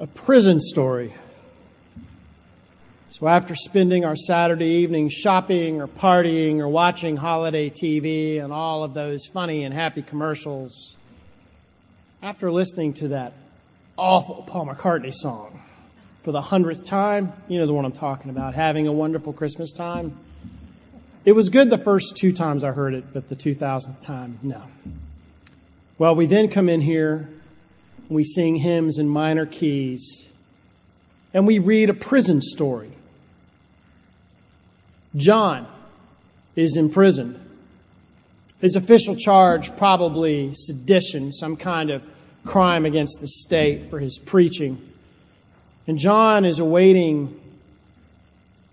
a prison story. So after spending our Saturday evening shopping or partying or watching holiday TV and all of those funny and happy commercials, after listening to that awful Paul McCartney song for the 100th time, you know the one I'm talking about, Having a Wonderful Christmas Time. It was good the first two times I heard it, but the 2000th time, no. Well, we then come in here, we sing hymns in minor keys, and we read a prison story. John is imprisoned. His official charge, probably sedition, some kind of crime against the state for his preaching. And John is awaiting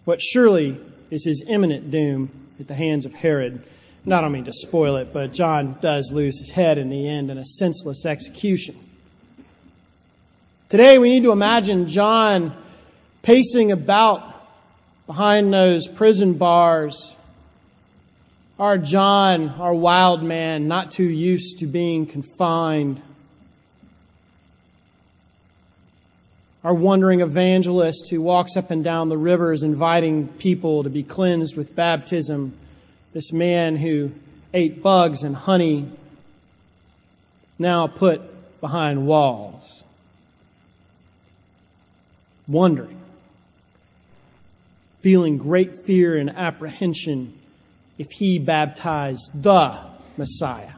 what surely is his imminent doom at the hands of Herod. And I don't mean to spoil it, but John does lose his head in the end in a senseless execution. Today we need to imagine John pacing about behind those prison bars. Our John, our wild man, not too used to being confined. Our wandering evangelist who walks up and down the rivers inviting people to be cleansed with baptism. This man who ate bugs and honey, now put behind walls. Wondering. Feeling great fear and apprehension if he baptized the Messiah.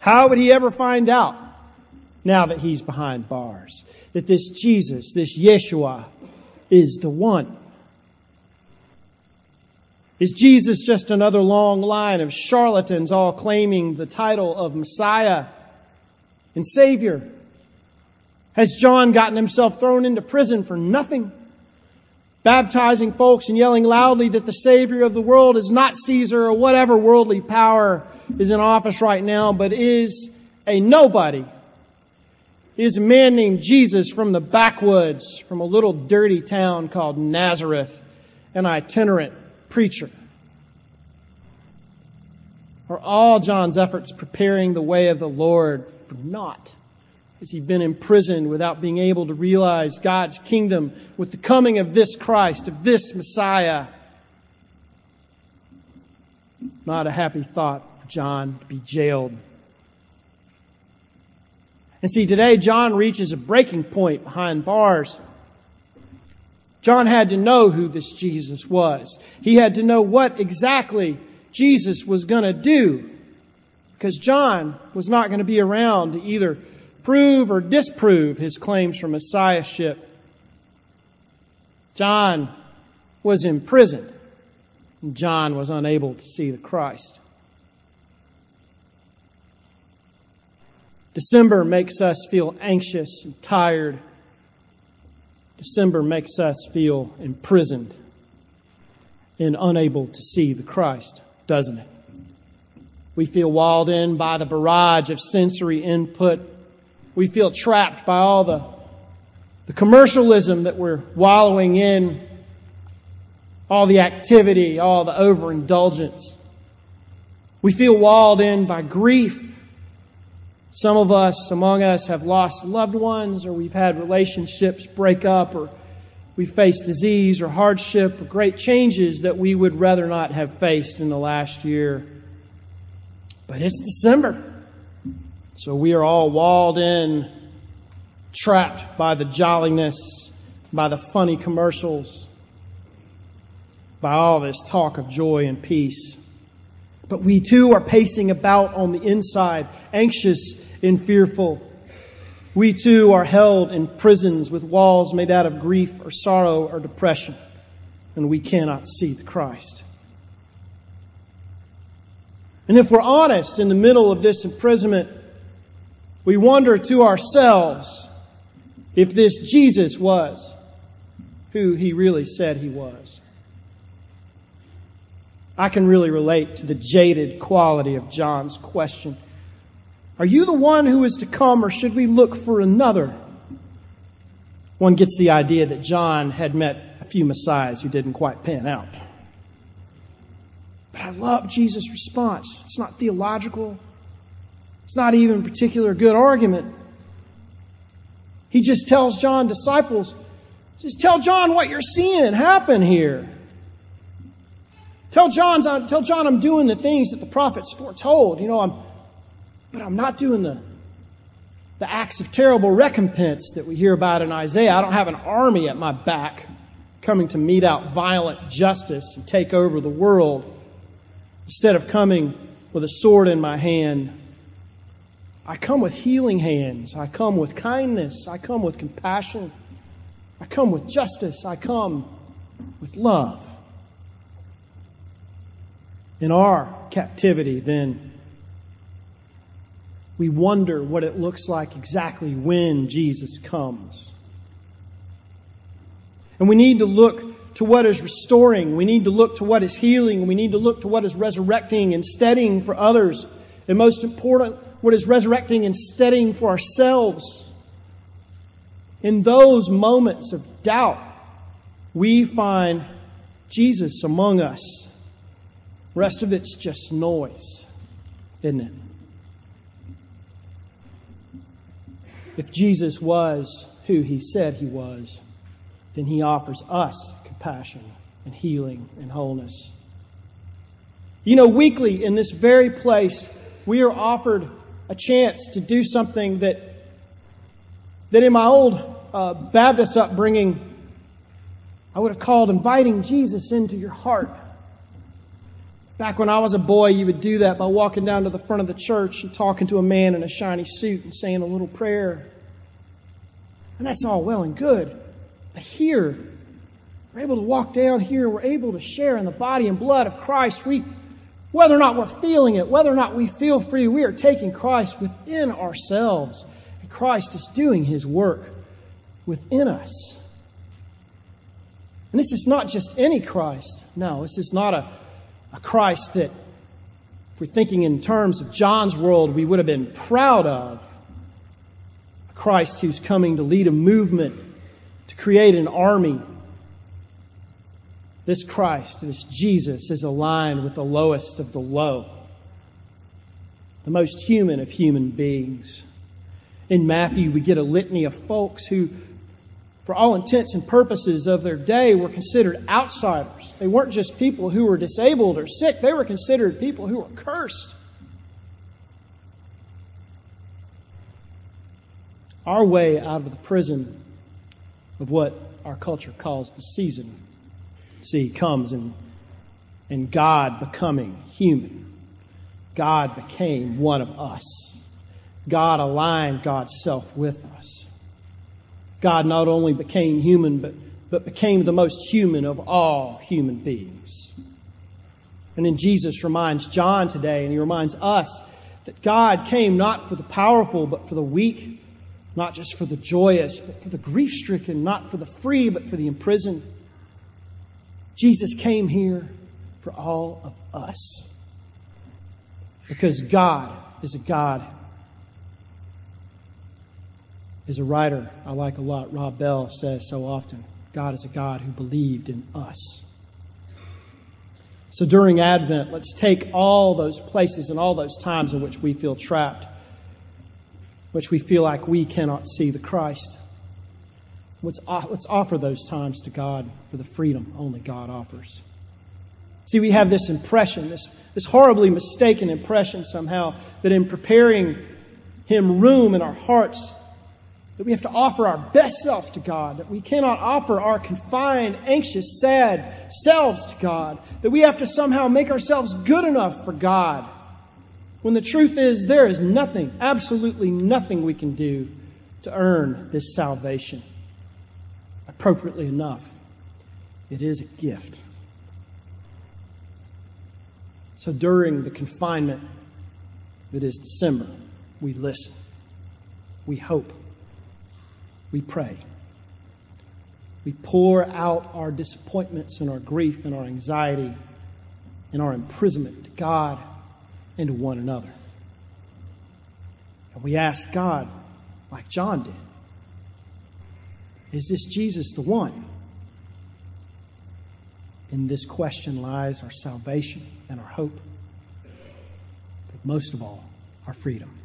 How would he ever find out? Now that he's behind bars, that this Jesus, this Yeshua, is the one. Is Jesus just another long line of charlatans all claiming the title of Messiah and Savior? Has John gotten himself thrown into prison for nothing? Baptizing folks and yelling loudly that the Savior of the world is not Caesar or whatever worldly power is in office right now, but is a nobody. Is a man named Jesus from the backwoods, from a little dirty town called Nazareth, an itinerant preacher. Are all John's efforts preparing the way of the Lord for naught? Has he been imprisoned without being able to realize God's kingdom with the coming of this Christ, of this Messiah? Not a happy thought for John to be jailed. And see, today John reaches a breaking point behind bars. John had to know who this Jesus was. He had to know what exactly Jesus was going to do, because John was not going to be around to either prove or disprove his claims for messiahship. John was imprisoned, and John was unable to see the Christ. December makes us feel anxious and tired. December makes us feel imprisoned and unable to see the Christ, doesn't it? We feel walled in by the barrage of sensory input. We feel trapped by all the commercialism that we're wallowing in, all the activity, all the overindulgence. We feel walled in by grief. Some of us, among us, have lost loved ones, or we've had relationships break up, or we face disease or hardship or great changes that we would rather not have faced in the last year. But it's December, so we are all walled in, trapped by the jolliness, by the funny commercials, by all this talk of joy and peace. But we too are pacing about on the inside, anxious and fearful. We too are held in prisons with walls made out of grief or sorrow or depression, and we cannot see the Christ. And if we're honest, in the middle of this imprisonment, we wonder to ourselves if this Jesus was who he really said he was. I can really relate to the jaded quality of John's question. Are you the one who is to come, or should we look for another? One gets the idea that John had met a few messiahs who didn't quite pan out. But I love Jesus' response. It's not theological. It's not even a particular good argument. He just tells John, disciples, just tell John what you're seeing happen here. Tell John I'm doing the things that the prophets foretold. You know, I'm not doing the acts of terrible recompense that we hear about in Isaiah. I don't have an army at my back coming to mete out violent justice and take over the world. Instead of coming with a sword in my hand, I come with healing hands. I come with kindness. I come with compassion. I come with justice. I come with love. In our captivity, then, we wonder what it looks like exactly when Jesus comes. And we need to look to what is restoring. We need to look to what is healing. We need to look to what is resurrecting and steadying for others. And most important, what is resurrecting and steadying for ourselves. In those moments of doubt, we find Jesus among us. The rest of it's just noise, isn't it? If Jesus was who He said He was, then He offers us compassion and healing and wholeness. You know, weekly in this very place, we are offered a chance to do something that in my old Baptist upbringing, I would have called inviting Jesus into your heart. Back when I was a boy, you would do that by walking down to the front of the church and talking to a man in a shiny suit and saying a little prayer. And that's all well and good. But here, we're able to walk down here. We're able to share in the body and blood of Christ. Whether or not we're feeling it, whether or not we feel free, we are taking Christ within ourselves. And Christ is doing His work within us. And this is not just any Christ. No, this is not a Christ that, if we're thinking in terms of John's world, we would have been proud of. A Christ who's coming to lead a movement, to create an army. This Christ, this Jesus, is aligned with the lowest of the low, the most human of human beings. In Matthew, we get a litany of folks who, for all intents and purposes of their day, were considered outsiders. They weren't just people who were disabled or sick. They were considered people who were cursed. Our way out of the prison of what our culture calls the season, see, comes in God becoming human. God became one of us. God aligned God's self with us. God not only became human, but became the most human of all human beings. And then Jesus reminds John today, and He reminds us, that God came not for the powerful, but for the weak, not just for the joyous, but for the grief-stricken, not for the free, but for the imprisoned. Jesus came here for all of us, because God is a God. As a writer I like a lot, Rob Bell, says so often, God is a God who believed in us. So during Advent, let's take all those places and all those times in which we feel trapped, which we feel like we cannot see the Christ. Let's offer those times to God for the freedom only God offers. See, we have this impression, this horribly mistaken impression somehow, that in preparing Him room in our hearts, that we have to offer our best self to God, that we cannot offer our confined, anxious, sad selves to God, that we have to somehow make ourselves good enough for God, when the truth is there is nothing, absolutely nothing we can do to earn this salvation. Appropriately enough, it is a gift. So during the confinement that is December, we listen, we hope, we pray. We pour out our disappointments and our grief and our anxiety and our imprisonment to God and to one another. And we ask God, like John did, is this Jesus the one? In this question lies our salvation and our hope, but most of all, our freedom.